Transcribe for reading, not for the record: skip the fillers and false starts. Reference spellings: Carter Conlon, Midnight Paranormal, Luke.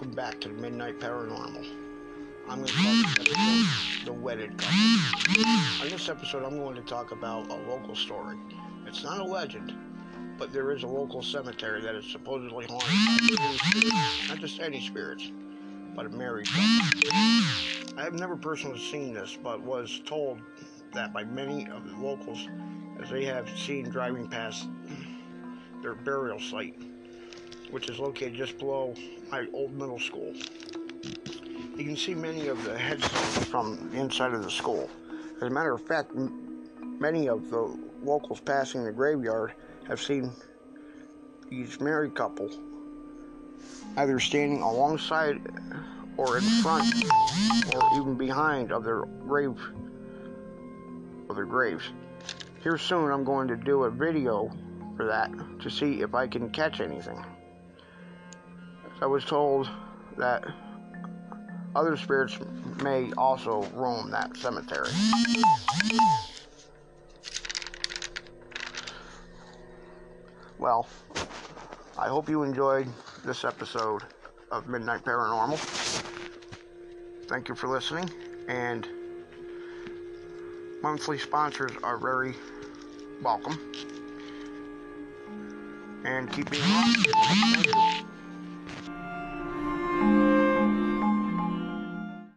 welcome back to the Midnight Paranormal. I'm going to call this episode The Wedded Couple. On this episode, I'm going to talk about a local story. It's not a legend, but there is a local cemetery that is supposedly haunted by not just any spirits, but a married couple. I have never personally seen this, but was told that by many of the locals, as they have seen driving past their burial site, which is located just below my old middle school. You can see many of the headstones from the inside of the school. As a matter of fact, many of the locals passing the graveyard have seen each married couple either standing alongside or in front or even behind of their graves. Here soon I'm going to do a video for that to see if I can catch anything. I was told that other spirits may also roam that cemetery. Well, I hope you enjoyed this episode of Midnight Paranormal. Thank you for listening, and monthly sponsors are very welcome. And keep being awesome.